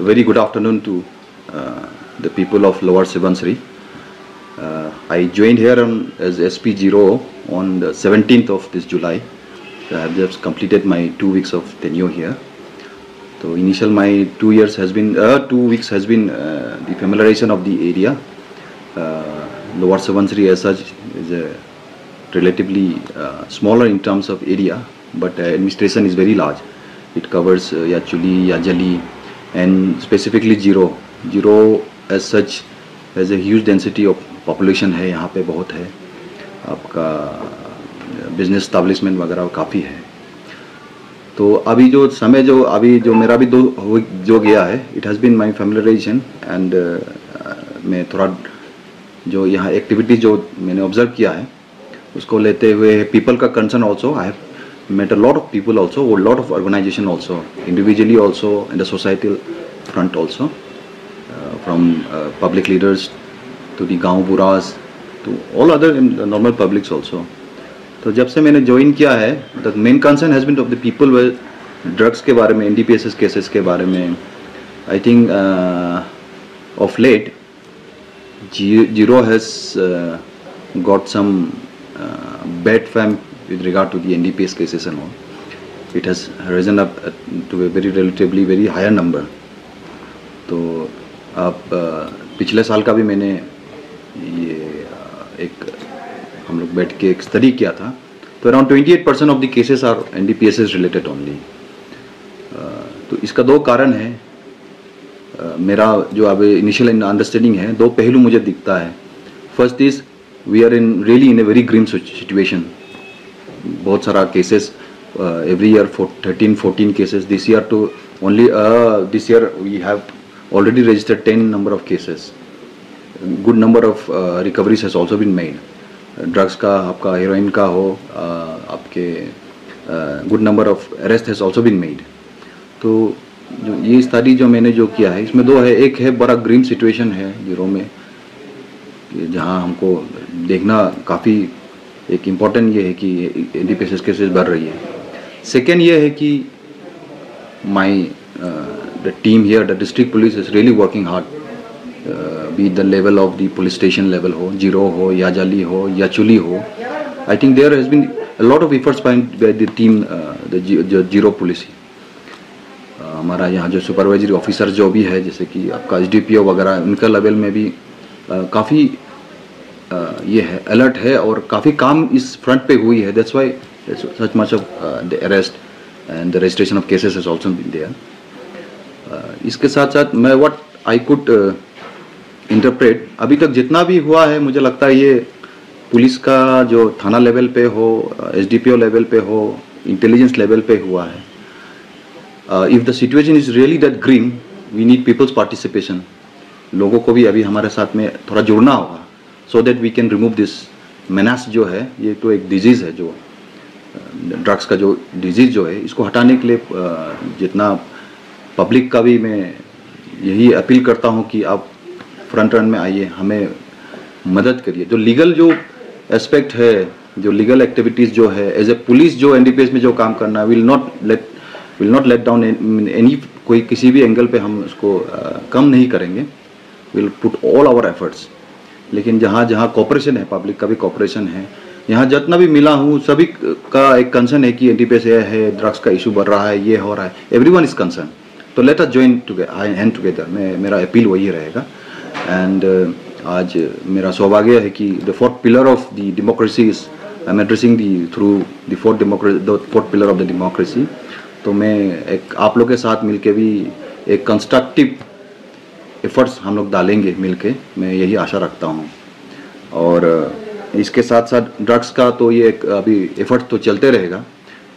A very good afternoon to the people of Lower Subansiri. I joined here as SP Ziro on the 17th of this July. So I have just completed my 2 weeks of tenure here. So initial my 2 years has been 2 weeks has been the familiarization of the area. Lower Subansiri as such is a relatively smaller in terms of area, but administration is very large. It covers Yachuli, Yajali, and specifically Ziro. Ziro as such has a huge density of population है यहाँ पे बहुत है आपका business establishment वगैरह काफ़ी है तो अभी जो समय जो अभी जो मेरा भी दो जो गया है it has been my familiarization and मैं थोड़ा जो यहाँ activity जो मैंने observe किया है उसको लेते हुए people का concern also I have met a lot of people also, a lot of organization also, individually also, and the societal front also, from public leaders to the Gamburas to all other normal publics also. So, जब से मैंने join किया है, the main concern has been of the people with drugs के बारे में, NDPS cases के बारे में. I think of late, Ziro has got some bad fame with regard to the NDPS cases and all. It has risen up to a very relatively very higher number. तो आप पिछले साल का भी मैंने ये एक हम लोग बैठ के एक study किया था तो around 28% of the cases are NDPS related only. तो इसका दो कारण है मेरा जो अब initial understanding है दो पहलू मुझे दिखता है. First is we are in really in a very grim situation. बहुत सारा cases every year 13-14 cases this year तो only this year we have already registered 10 number of cases good number of recoveries has also been made drugs का आपका heroin का हो आपके good number of arrest has also been made तो ये study जो मैंने जो किया है इसमें दो है एक है बड़ा ग्रीम सिचुएशन है ज़ीरो में जहाँ हमको देखना काफ़ी एक इम्पॉर्टेंट ये है कि NDPS केसेस बढ़ रही है. सेकेंड ये है कि my the team here the district police is really working hard be the level of the police station level हो Ziro हो Yajali हो Yachuli हो I think there has been a lot of efforts by the team the Ziro police हमारा यहाँ जो supervisory officer जो भी है जैसे कि आपका HDPO वगैरह उनका लेवल में भी काफ़ी ये है अलर्ट है और काफ़ी काम इस फ्रंट पे हुई है that's why such much of the arrest and the registration of cases is also been there. इसके साथ साथ मैं व्हाट आई कुड इंटरप्रेट अभी तक जितना भी हुआ है मुझे लगता है ये पुलिस का जो थाना लेवल पे हो HDPO लेवल पे हो इंटेलिजेंस लेवल पे हुआ है. If the situation is really that grim we need people's participation लोगों को भी अभी हमारे साथ में थोड़ा जुड़ना होगा so that we can remove this menace जो है ये तो एक disease है जो drugs का जो disease जो है इसको हटाने के लिए जितना public का भी मैं यही appeal करता हूँ कि आप front run में आइए हमें मदद करिए जो legal जो aspect है जो legal activities जो है as a police जो NDPS में जो काम करना will not let down any कोई किसी भी angle पे हम उसको कम नहीं करेंगे we'll put all our efforts लेकिन जहाँ जहाँ कॉपरेशन है पब्लिक का भी कॉपरेशन है यहाँ जितना भी मिला हूँ सभी का एक कंसर्न है कि NDPS है ड्रग्स का इशू बढ़ रहा है ये हो रहा है एवरीवन इज कंसर्न तो let us join together hand together मेरा अपील वही रहेगा एंड आज मेरा सौभाग्य है कि the fourth pillar of the democracy is I am addressing through the fourth pillar of the democracy तो मैं एक आप लोग के साथ मिल के भी एक कंस्ट्रक्टिव एफर्ट्स हम लोग डालेंगे मिलके मैं यही आशा रखता हूँ और इसके साथ साथ ड्रग्स का तो ये एक अभी एफर्ट तो चलते रहेगा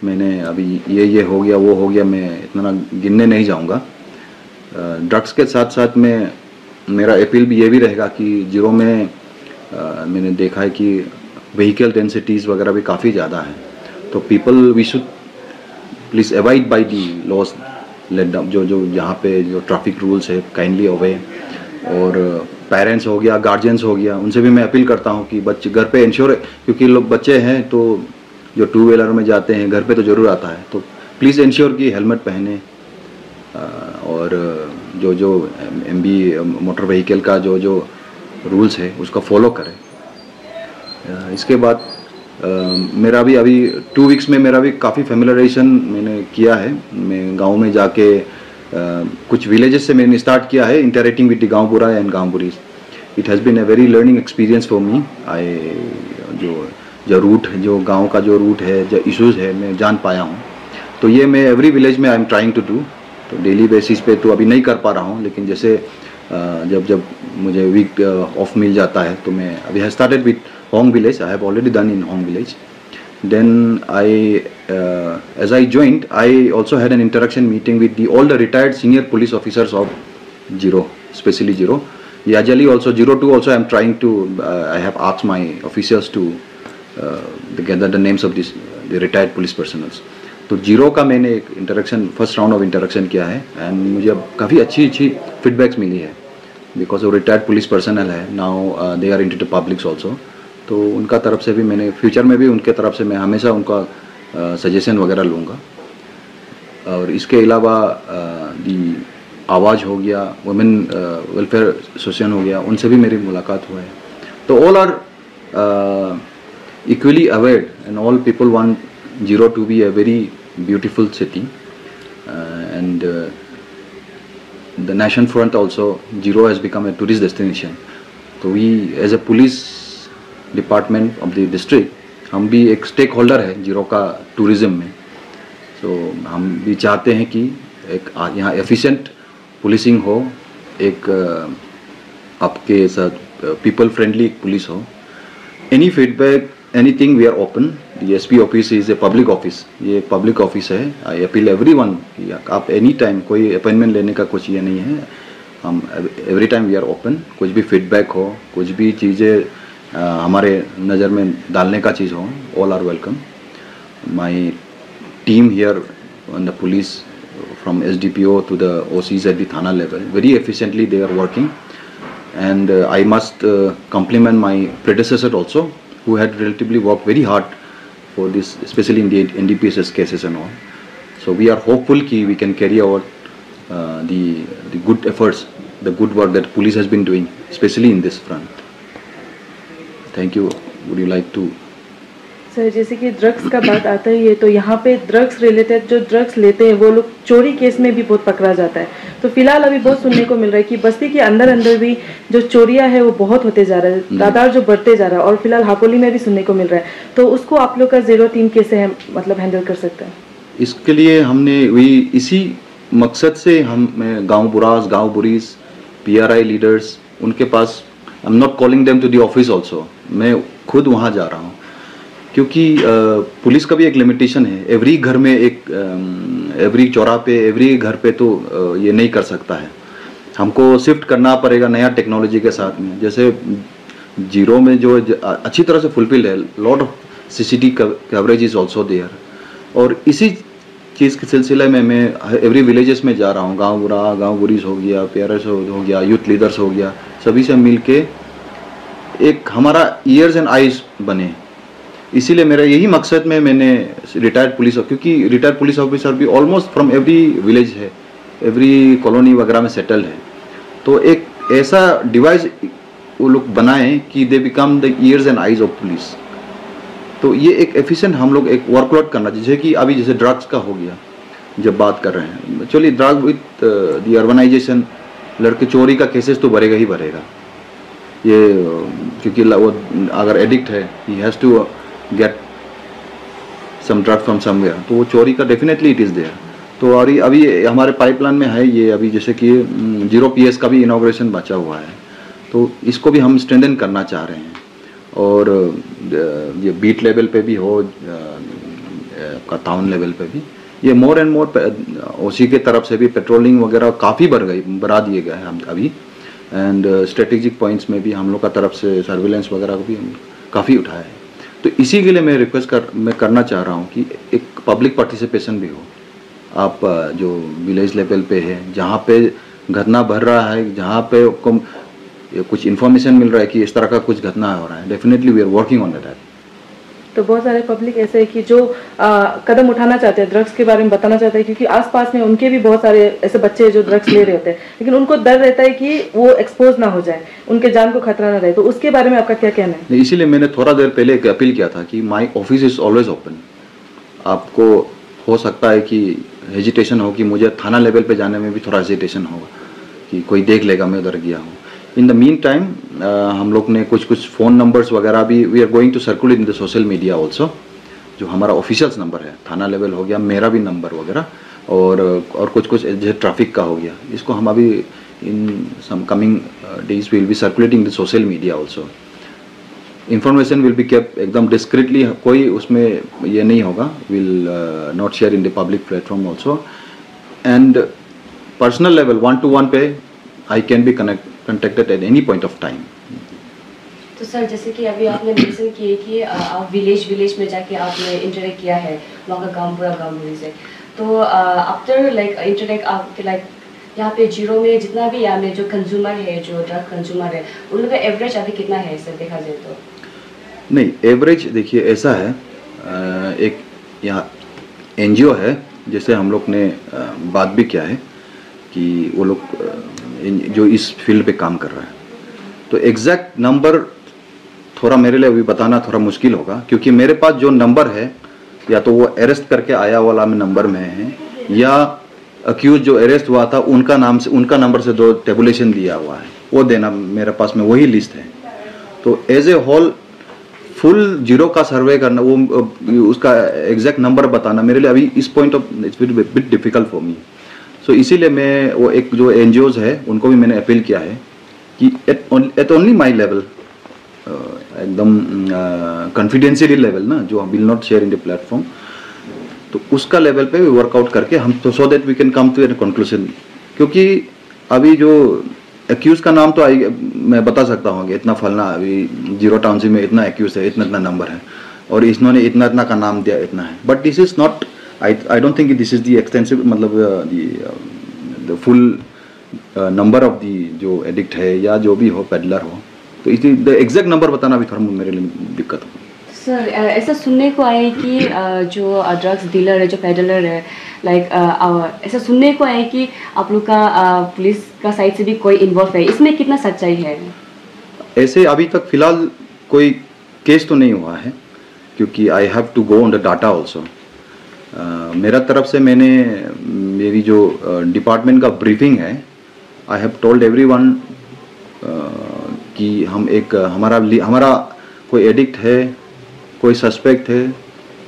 मैंने अभी ये हो गया वो हो गया मैं इतना गिनने नहीं जाऊँगा. ड्रग्स के साथ साथ में मेरा अपील भी ये भी रहेगा कि ज़ीरो में मैंने देखा है कि व्हीकल डेंसिटीज़ वगैरह भी काफ़ी ज़्यादा है तो people we should please avoid by the laws जो यहाँ पे जो ट्रैफिक रूल्स है काइंडली अवे और पेरेंट्स हो गया गार्जियंस हो गया उनसे भी मैं अपील करता हूँ कि बच्चे घर पे इंश्योर क्योंकि लोग बच्चे हैं तो जो टू व्हीलर में जाते हैं घर पे तो ज़रूर आता है तो प्लीज़ इंश्योर कि हेलमेट पहने और जो जो एमबी मोटर व्हीकल का जो जो रूल्स है उसका फॉलो करें। इसके बाद मेरा भी अभी 2 वीक्स में मेरा भी काफ़ी फेमिलराइजेशन मैंने किया है। मैं गांव में जाके कुछ विलेजेस से मैंने स्टार्ट किया है interacting with the gaonbura and gaonburis. It has been a very learning experience for me. I जो रूट जो गांव का जो रूट है जो इश्यूज़ है मैं जान पाया हूँ। तो ये मैं एवरी विलेज में I am trying to do. तो डेली बेसिस पे तो अभी नहीं कर पा रहा हूँ, लेकिन जैसे जब जब मुझे वीक ऑफ मिल जाता है तो मैं अभी have started with Hong village. I have already done in Hong village. Then as I joined, I also had an interaction meeting with all the retired senior police officers of Ziro, especially Ziro. Yajali also, Ziro 2 also I am trying to, I have asked my officials to gather the names of the retired police personnels. तो Ziro का मैंने एक interaction, first round of interaction किया है and मुझे अब काफ़ी अच्छी feedbacks मिली है because वो retired police personnel है, now they are into the publics also. तो उनका तरफ से भी मैंने फ्यूचर में भी उनके तरफ से मैं हमेशा उनका सजेशन वगैरह लूँगा। और इसके अलावा दी आवाज़ हो गया, वुमेन वेलफेयर एसोसिएशन हो गया, उनसे भी मेरी मुलाकात हुआ है। तो all are equally aware and all people want Ziro to be a very beautiful city and the nation front also Ziro has become a tourist destination. तो we as a police department of the district हम भी एक stakeholder है Ziro का tourism में। तो हम भी चाहते हैं कि एक यहाँ एफिशिएंट पुलिसिंग हो, एक आपके साथ पीपल फ्रेंडली पुलिस हो। Any feedback anything we are open. The SP office is a public office, ये पब्लिक ऑफिस है। आई अपील एवरी वन कि आप एनी टाइम, कोई अपॉइंटमेंट लेने का कुछ ये नहीं है, हम every time we are open. कुछ भी फीडबैक हो, कुछ भी चीज़ें हमारे नज़र में डालने का चीज़ हो, all are welcome. My team here on the police from SDPO to the OCs at the थाना level, very efficiently they are working and I must compliment my predecessor also who had relatively work very hard for this, specially in the NDPS cases and all. So we are hopeful कि we can carry out the good efforts, the good work that police has been doing, specially in this front. Thank you. Would you like to? Sir, जैसे कि drugs का बात आता ही है, तो यहाँ पे ड्रग्स रिलेटेड जो ड्रग्स लेते हैं वो लोग चोरी केस में भी बहुत पकड़ा जाता है। तो फिलहाल अभी बहुत सुनने को मिल रहा है कि बस्ती के अंदर अंदर भी जो चोरियाँ है वो बहुत होते जा रहा है, तादाद जो बढ़ते जा रहा है, और फिलहाल हापोली में भी सुनने को मिल रहा है। तो उसको आप लोग का Ziro टीम कैसे है, मतलब हैंडल कर सकता है? इसके लिए हमने वही इसी मकसद से हम गांवबुरास, गांवबुरीस, PRI लीडर्स, उनके पास, I am not calling them to the office also, मैं खुद वहाँ जा रहा हूँ। क्योंकि पुलिस का भी एक लिमिटेशन है। एवरी घर में एक, एवरी चौराहे पे, एवरी घर पे तो ये नहीं कर सकता है। हमको शिफ्ट करना पड़ेगा नया टेक्नोलॉजी के साथ में। जैसे Ziro में जो अच्छी तरह से फुलफिल है, lot of CCTV coverage is also there. और इसी चीज़ के सिलसिले में मैं एवरी विलेजेस में जा रहा हूँ। गांवबुरा, गांवबुरीस हो गया, PRS हो गया, यूथ लीडर्स हो गया, सभी से मिल के एक हमारा ईयर्स एंड आईज बने। इसीलिए मेरा यही मकसद में मैंने रिटायर्ड पुलिस, क्योंकि रिटायर्ड पुलिस ऑफिसर भी ऑलमोस्ट फ्रॉम एवरी विलेज है, एवरी कॉलोनी वगैरह में सेटल है। तो एक ऐसा डिवाइस वो लोग बनाएं कि they become the ears and eyes of police. तो ये एक एफिशिएंट हम लोग एक वर्कआउट करना, जैसे कि अभी जैसे ड्रग्स का हो गया, जब बात कर रहे हैं, चलिए ड्रग्स विथ दी अर्बनाइजेशन, लड़के चोरी का केसेस तो बढ़ेगा ही बढ़ेगा। ये क्योंकि वो अगर एडिक्ट है, he has to get some drug from somewhere, तो वो चोरी का डेफिनेटली इट इज़ देयर। तो और अभी हमारे पाइपलाइन में है ये, अभी जैसे कि Ziro PS का भी इनॉग्रेशन बचा हुआ है, तो इसको भी हम स्ट्रेंथन करना चाह रहे हैं। और ये बीट लेवल पे भी हो, आपका टाउन लेवल पे भी, ये मोर एंड मोर OC के तरफ से भी पेट्रोलिंग वगैरह काफ़ी बढ़ा दिए गए हैं हम अभी। एंड स्ट्रेटेजिक पॉइंट्स में भी हम लोग का तरफ से सर्विलेंस वगैरह को भी काफ़ी उठाया है। तो इसी के लिए मैं रिक्वेस्ट करना चाह रहा हूँ कि एक पब्लिक पार्टिसिपेशन भी हो। आप जो विलेज लेवल पे है, जहाँ पे घटना बढ़ रहा है, जहाँ पे कुछ इन्फॉर्मेशन मिल रहा है कि इस तरह का कुछ घटना हो रहा है, definitely we are working on that. तो बहुत सारे पब्लिक ऐसे है कि जो कदम उठाना चाहते हैं, ड्रग्स के बारे में बताना चाहते हैं, क्योंकि आसपास में उनके भी बहुत सारे ऐसे बच्चे हैं जो ड्रग्स ले रहे होते हैं, लेकिन उनको डर रहता है कि वो एक्सपोज ना हो जाए, उनके जान को खतरा ना रहे। तो उसके बारे में आपका क्या कहना है? इसीलिए मैंने थोड़ा देर पहले एक अपील किया था कि my office is always open. आपको हो सकता है कि हेजिटेशन हो कि मुझे थाना लेवल पर जाने में भी थोड़ा हेजिटेशन होगा कि कोई देख लेगा मैं उधर गया हूँ। इन द मीन टाइम हम लोग ने कुछ कुछ फ़ोन नंबर्स वगैरह भी we are going to circulate in the social media also, जो हमारा ऑफिशियल्स नंबर है, थाना लेवल हो गया, मेरा भी नंबर वगैरह, और कुछ कुछ जैसे ट्रैफिक का हो गया, इसको हम अभी in some coming days will be circulating the social media also. Information will be kept एकदम डिस्क्रिटली, कोई उसमें ये नहीं होगा, will not share in the public platform also. And personal level 1-to-1 पे I can be contacted at any point of time. तो sir जैसे कि अभी आपने मेंशन किए कि आप विलेज में जाके आपने इंटरेक्ट किया है वहाँ का गांवपुरा गांवपुरी से, तो आफ्टर लाइक इंटरेक्ट आप लाइक यहाँ पे जीरो में जितना भी यहाँ में जो कंज्यूमर है, जो ड्रग कंज्यूमर है, उन लोगों का एवरेज अभी कितना है सर देखा जाए तो? नहीं, एवरेज देखिए ऐसा है, एक यहाँ NGO है जैसे हम लोग ने बात भी किया है कि वो लोग जो इस फील्ड पे काम कर रहा है, तो एग्जैक्ट नंबर थोड़ा मेरे लिए अभी बताना थोड़ा मुश्किल होगा, क्योंकि मेरे पास जो नंबर है या तो वो अरेस्ट करके आया वाला में नंबर में है, या अक्यूज जो अरेस्ट हुआ था उनका नाम से, उनका नंबर से जो टेबुलेशन दिया हुआ है वो देना, मेरे पास में वही लिस्ट है। तो as a whole full Ziro का सर्वे करना, वो उसका एग्जैक्ट नंबर बताना मेरे लिए अभी इस point of it's bit difficult for me. So इसीलिए मैं वो एक जो NGOs है उनको भी मैंने अपील किया है कि एट ओनली माई लेवल, एकदम कॉन्फिडेंशियल लेवल ना, जो will not share in the platform, तो उसका लेवल पे वर्कआउट करके हम so that we can come to an conclusion. क्योंकि अभी जो एक्यूज का नाम तो मैं बता सकता हूँ कि इतना फलना अभी जीरो टाउनशिप में इतना एक्यूज है, इतना इतना नंबर है, और इन्होंने इतना इतना का नाम दिया, इतना है, but this is not, I don't think this is the extensive, मतलब the full number of the जो addict है या जो भी हो peddler हो, तो इसलिए the exact number बताना भी थोड़ा मेरे लिए दिक्कत हो। सर ऐसा सुनने को आया है कि जो ड्रग्स डीलर है, जो पेडलर है, लाइक ऐसा सुनने को आया है कि आप लोग का पुलिस का साइड से भी कोई इन्वॉल्व है, इसमें कितना सच्चाई है? ऐसे अभी तक फिलहाल कोई केस तो नहीं हुआ है, क्योंकि I have to go on the data also. मेरा तरफ से मैंने, मेरी जो डिपार्टमेंट का ब्रीफिंग है, आई हैव टोल्ड एवरीवन कि हम एक हमारा कोई एडिक्ट है, कोई सस्पेक्ट है,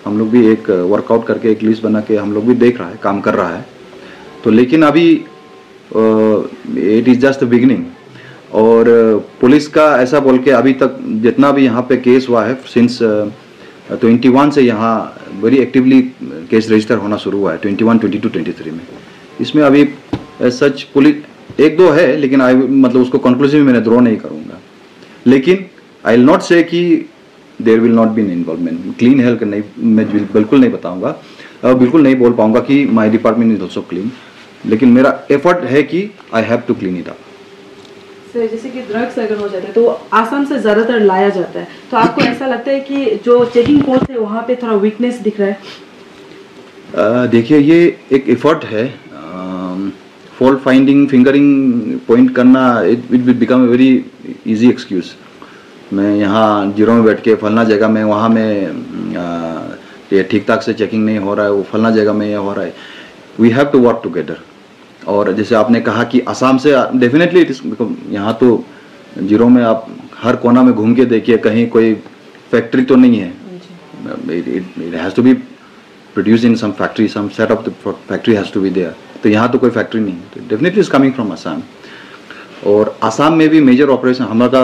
हम लोग भी एक वर्कआउट करके एक लिस्ट बना के हम लोग भी देख रहा है, काम कर रहा है। तो लेकिन अभी it is just the beginning, और पुलिस का ऐसा बोल के अभी तक जितना भी यहाँ पे केस हुआ है सिंस 21 से यहाँ बड़ी एक्टिवली केस रजिस्टर होना शुरू हुआ है 21, 22, 23 में। इसमें अभी सच पुलिस एक दो है, लेकिन आई मतलब उसको कंक्लूसिव मैंने ड्रॉ नहीं करूँगा, लेकिन आई विल नॉट से कि there will not be an involvement. Clean health नहीं, मैं बिल्कुल नहीं बताऊँगा, बिल्कुल नहीं बोल पाऊँगा कि my department is also clean, लेकिन मेरा एफर्ट है कि I have to clean it up. तो जैसे कि ड्रग्स अगर हो जाते हैं तो आसाम से ज़्यादातर लाया जाता है, तो आपको ऐसा लगता है कि जो चेकिंग पोस्ट है वहाँ पे थोड़ा वीकनेस दिख रहा है? देखिए ये एक एफर्ट है, फॉल्ट फाइंडिंग, फिंगरिंग पॉइंट करना, it will become a very easy excuse. मैं यहाँ जीरो में बैठ के फलना जगह में, वहाँ में ठीक ठाक से चेकिंग नहीं हो रहा है, वो फलना जगह में ये हो रहा है। We have to work together. और जैसे आपने कहा कि असम से डेफिनेटली इट इज, यहाँ तो जीरो में आप हर कोना में घूम के देखिए कहीं कोई फैक्ट्री तो नहीं है। It has to be produce in some factory, some set of the factory has to be there. तो यहाँ तो कोई फैक्ट्री नहीं है, तो definitely is coming from Assam. और असम में भी मेजर ऑपरेशन हमारा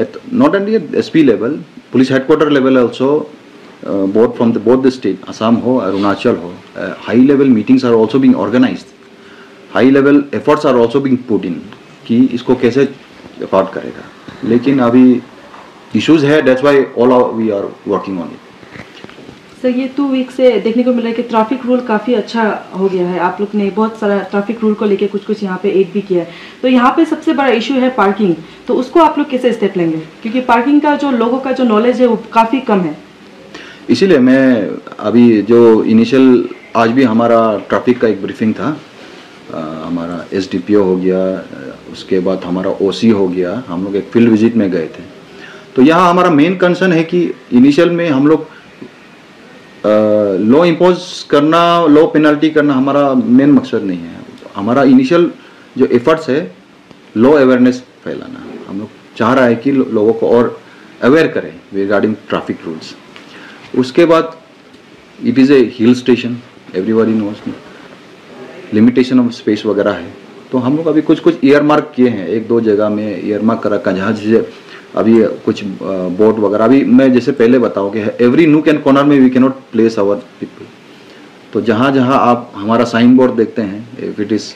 at not only at SP level, police headquarter level also, both from both the state, Assam हो अरुणाचल हो, high level meetings are also being organised, high level efforts are also being put in कि इसको कैसे record करेगा, लेकिन अभी issues है, that's why all we are working on it. Sir ये 2 वीक से देखने को मिल रहा है कि ट्रैफिक रूल काफ़ी अच्छा हो गया है, आप लोग ने बहुत सारा ट्रैफिक रूल को लेके कुछ कुछ यहाँ पे एड भी किया है। तो यहाँ पे सबसे बड़ा इशू है पार्किंग, तो उसको आप लोग कैसे स्टेप लेंगे, क्योंकि पार्किंग का जो लोगों का जो नॉलेज है वो काफ़ी कम है। इसीलिए मैं अभी जो इनिशियल आज भी हमारा ट्रैफिक का एक ब्रीफिंग था, हमारा एसडीपीओ हो गया, उसके बाद हमारा ओसी हो गया, हम लोग एक फील्ड विजिट में गए थे। तो यहाँ हमारा मेन कंसर्न है कि इनिशियल में हम लोग लो इम्पोज करना, लो पेनल्टी करना हमारा मेन मकसद नहीं है। हमारा इनिशियल जो एफर्ट्स है लो अवेयरनेस फैलाना, हम लोग चाह रहा है कि लोगों को और अवेयर करें रिगार्डिंग ट्रैफिक रूल्स। उसके बाद it is a hill station, everybody knows, limitation of space वगैरह है। तो हम लोग अभी कुछ कुछ ईयर मार्क किए हैं, एक दो जगह में ईयर मार्क करा कहाँ जैसे अभी कुछ बोर्ड वगैरह। अभी मैं जैसे पहले बताऊँ कि एवरी नूक एंड कॉर्नर में we can not place our people. तो जहाँ जहाँ आप हमारा साइन बोर्ड देखते हैं, if it is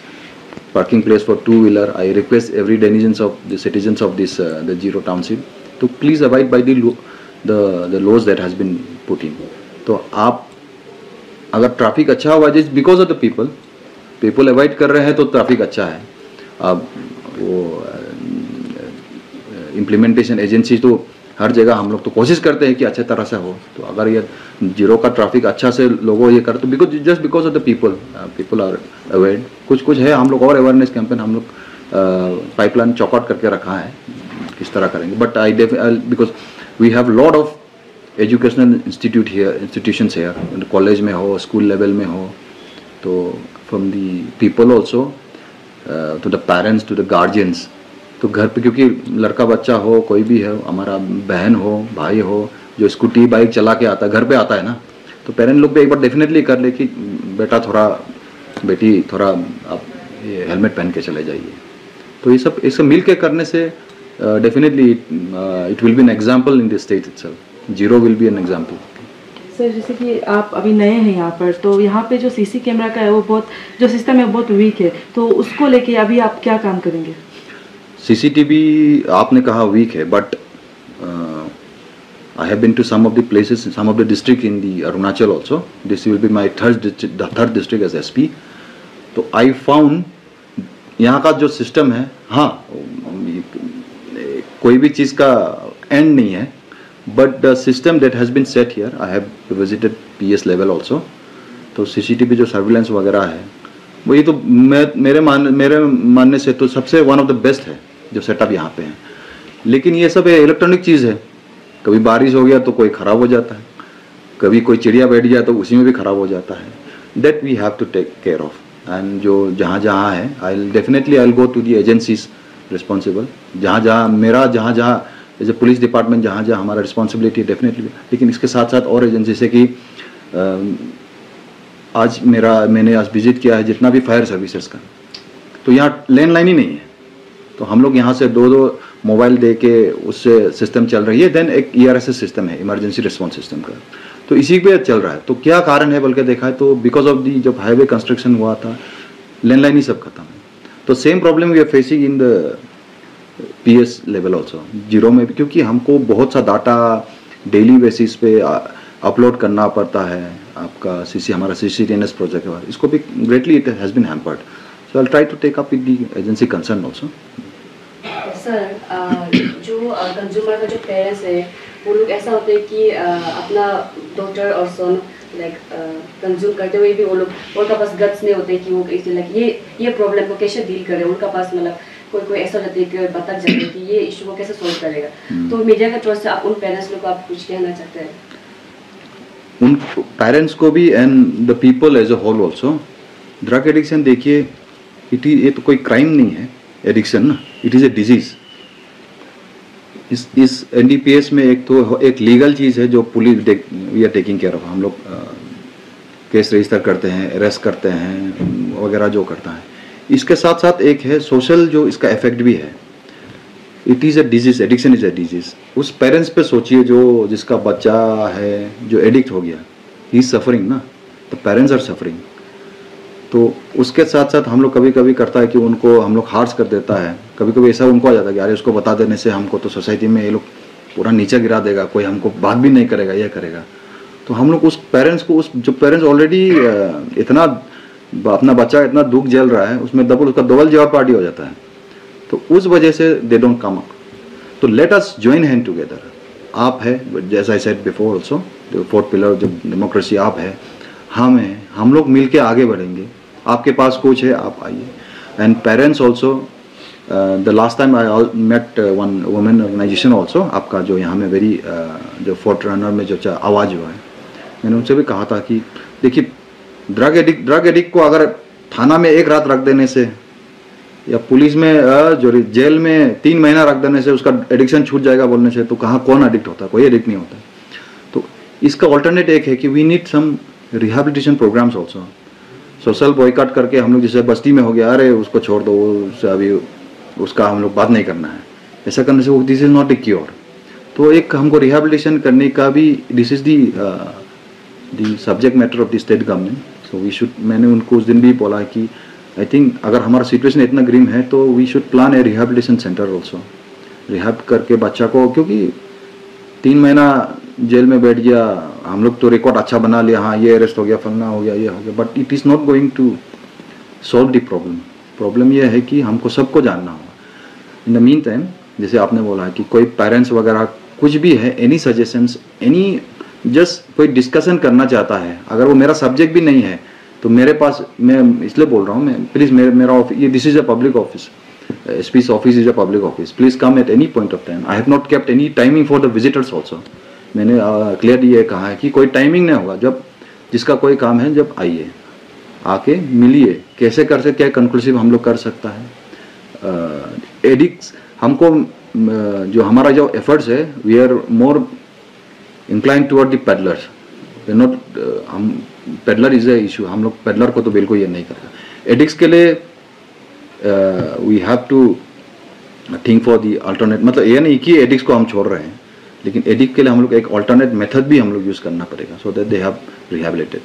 parking place for two wheeler, I request every denizens of the citizens of this the Ziro township to please abide by the laws that has been put in. तो आप अगर traffic अच्छा हुआ जिस because of the people avoid कर रहे हैं तो ट्रैफिक अच्छा है। अब वो implementation agencies तो हर जगह हम लोग तो कोशिश करते हैं कि अच्छे तरह से हो। तो अगर ये जीरो का ट्रैफिक अच्छा से लोगों ये करते because just because of the people are aware. कुछ कुछ है हम लोग और अवेयरनेस कैंपेन हम लोग पाइपलाइन चौकआउट करके रखा है किस तरह करेंगे। But I because we have lot of educational institutions here, college में हो, स्कूल लेवल में हो। तो from the people also to the parents to the guardians, तो घर पे क्योंकि लड़का बच्चा हो कोई भी है, हमारा बहन हो, भाई हो, जो स्कूटी बाइक चला के आता है घर पे आता है ना, तो पेरेंट लोग भी एक बार डेफिनेटली कर ले कि बेटा थोड़ा, बेटी थोड़ा आप ये हेलमेट पहन के चले जाइए। तो ये सब इससे मिल के करने से definitely it will be an example in this state itself. Zero will be an example. Sir जैसे कि आप अभी नए हैं यहाँ पर, तो यहाँ पे जो सीसी कैमरा का है वो बहुत, जो सिस्टम है वो बहुत वीक है, तो उसको लेके अभी आप क्या काम करेंगे? CCTV आपने कहा वीक है, but I have been to some of the places, some of the district in the Arunachal also. This will be my third district as SP। तो आई फाउंड यहाँ का जो सिस्टम है, हाँ कोई भी चीज़ का एंड नहीं है, but the system that has been set here, I have visited PS level also. तो CCTV जो सर्विलेंस वगैरह है वही तो मेरे मानने से तो सबसे वन ऑफ द बेस्ट है जो सेटअप यहाँ पे है। लेकिन ये सब इलेक्ट्रॉनिक चीज़ है, कभी बारिश हो गया तो कोई ख़राब हो जाता है, कभी कोई चिड़िया बैठ गया तो उसी में भी ख़राब हो जाता है। That we have to take care of. And जो जहाँ जहाँ है I definitely I go to the agencies responsible, जहाँ जहाँ एज ए पुलिस डिपार्टमेंट जहाँ हमारा रिस्पॉन्सिबिलिटी डेफिनेटली। लेकिन इसके साथ साथ और एजेंसी से कि आज मैंने आज विजिट किया है जितना भी फायर सर्विसेज का, तो यहाँ लैंडलाइन ही नहीं है। तो हम लोग यहाँ से दो मोबाइल दे के उससे सिस्टम चल रही है, देन एक ERSS सिस्टम है, इमरजेंसी रिस्पॉन्स सिस्टम का, तो इसी पे चल रहा है। तो क्या कारण है बल्कि देखा है तो बिकॉज ऑफ दी जब हाईवे कंस्ट्रक्शन हुआ था लैंडलाइन ही सब खत्म है। तो same problem we are facing in the PS level also, zero में भी, क्योंकि हमको बहुत सा डाटा डेली बेसिस पे अपलोड करना पड़ता है। आपका हमारा CCTNS प्रोजेक्ट है, इसको भी greatly it has been hampered. So I try to take up with the agency concern also. Sir जो कंज्यूमर का जो पेरेंट्स है वो लोग ऐसा होते हैं कि अपना डॉक्टर और सन लाइक कंज्यूम करते हुए भी वो लोग, उनका पास गट्स नहीं होते कि वो लाइक ये प्रॉब्लम को कैसे डील करें। उनका पास मतलब कोई ऐसा रहता है कि बता जाते कि ये इशू को कैसे सॉल्व करेगा। तो मीडिया का थ्रू आप उन पेरेंट्स लोग को आप कुछ कहना चाहते हैं? उन पेरेंट्स को भी and the people as a whole also. Drug addiction देखिए ये तो कोई क्राइम नहीं है एडिक्शन ना, इट इज़ ए डिजीज़। इस NDPS में एक तो एक लीगल चीज़ है जो police we are taking care of. हम लोग केस रजिस्टर करते हैं, अरेस्ट करते हैं वगैरह जो करता है। इसके साथ साथ एक है सोशल जो इसका इफेक्ट भी है, it is a disease, addiction is a disease. उस पेरेंट्स पे सोचिए जो जिसका बच्चा है जो एडिक्ट हो गया, ही इज़ सफरिंग ना, द पेरेंट्स आर सफरिंग। तो उसके साथ साथ हम लोग कभी कभी करता है कि उनको हम लोग हार्श कर देता है, कभी कभी ऐसा उनको आ जाता है कि अरे उसको बता देने से हमको तो सोसाइटी में ये लोग पूरा नीचे गिरा देगा, कोई हमको बात भी नहीं करेगा, यह करेगा। तो हम लोग उस पेरेंट्स को, उस जो पेरेंट्स ऑलरेडी इतना अपना बच्चा इतना दुख झेल रहा है उसमें डबल उसका डबल जवाब पार्टी हो जाता है। तो उस वजह से दे डोंट कम अप। तो let us join hand together. आप है जैसा आई सेड बिफोर ऑल्सो, जो फोर्थ पिलर जो डेमोक्रेसी आप है, हम हैं, हम लोग मिल के आगे बढ़ेंगे. आपके पास कोच है, आप आइए. And parents also, the last time I met one women organisation also, आपका जो यहाँ में वेरी जो फोर्थ रनर में जो आवाज हुआ है, मैंने उनसे भी कहा था कि देखिए ड्रग एडिक्ट को अगर थाना में एक रात रख देने से या पुलिस में जो जेल में 3 महीना रख देने से उसका एडिक्शन छूट जाएगा बोलने से, तो कहाँ कौन एडिक्ट होता है? कोई एडिक्ट नहीं होता. तो इसका ऑल्टरनेट एक है कि we need some rehabilitation programmes also. Social boycott करके हम लोग जैसे बस्ती में हो गया, अरे उसको छोड़ दो, उससे अभी उसका हम लोग बात नहीं करना है, ऐसा करने से वो this is not a cure. तो एक हमको रिहेबिलिटेशन करने का भी, this is the subject matter of the state government. So we should, मैंने उनको उस दिन भी बोला कि आई थिंक अगर हमारा सिचुएशन इतना ग्रीम है तो we should plan a rehabilitation centre also. Rehab करके बच्चा को, क्योंकि 3 महीना जेल में बैठ गया, हम लोग तो रिकॉर्ड अच्छा बना लिया, हाँ ये अरेस्ट हो गया, फलना हो गया, ये हो गया, but it is not going to solve the problem. Problem यह है कि हमको सबको जानना होगा. इन द मीन टाइम, जैसे आपने बोला कि कोई पेरेंट्स वगैरह कुछ भी है, एनी सजेशंस, एनी जस्ट कोई डिस्कशन करना चाहता है, अगर वो मेरा सब्जेक्ट भी नहीं है तो मेरे पास, मैं इसलिए बोल रहा हूँ, मैं प्लीज़ मेरा ऑफिस, ये this is a public office, SP's office is a public office, please come at any point of time. I have not kept any timing for the visitors also. मैंने क्लियर ये कहा है कि कोई timing नहीं होगा, जब जिसका कोई काम है जब आइए, आके मिलिए, कैसे कर सकते, क्या कंक्लूसिव हम लोग कर सकता है. एडिक्स हमको जो हमारा जो एफर्ट्स है, we are more incline toward the peddlers, way not हम पेडलर इज अ इशू, हम लोग पेडलर को तो बिल्कुल ये नहीं करता. एडिक्स के लिए we have to think for the alternate, मतलब ये नहीं कि एडिक्स को हम छोड़ रहे हैं, लेकिन एडिक्ट के लिए हम लोग एक ऑल्टरनेट मेथड भी हम लोग यूज़ करना पड़ेगा, so that they have rehabilitated.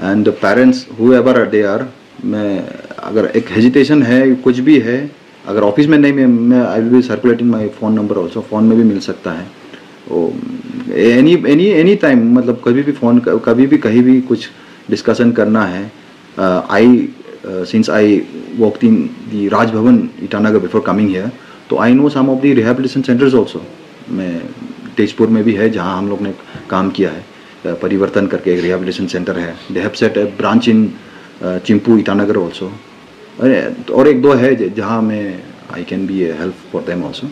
And the parents who ever they are, मैं अगर एक हेजिटेशन है कुछ भी है, अगर ऑफिस में नहीं, मैं I will be circulating my phone number also, phone में भी मिल सकता है एनी टाइम, मतलब कभी भी फ़ोन, कभी भी कहीं भी कुछ डिस्कशन करना है. I since I worked in the Raj Bhavan Itanagar before coming here, तो I know some of the rehabilitation centres also. मैं तेजपुर में भी है जहाँ हम लोग ने काम किया है, परिवर्तन करके एक रिहेबिलिटेशन सेंटर है. They have set a branch in Chimpu Itanagar also, और एक दो है जहाँ मैं I can be a help for them also.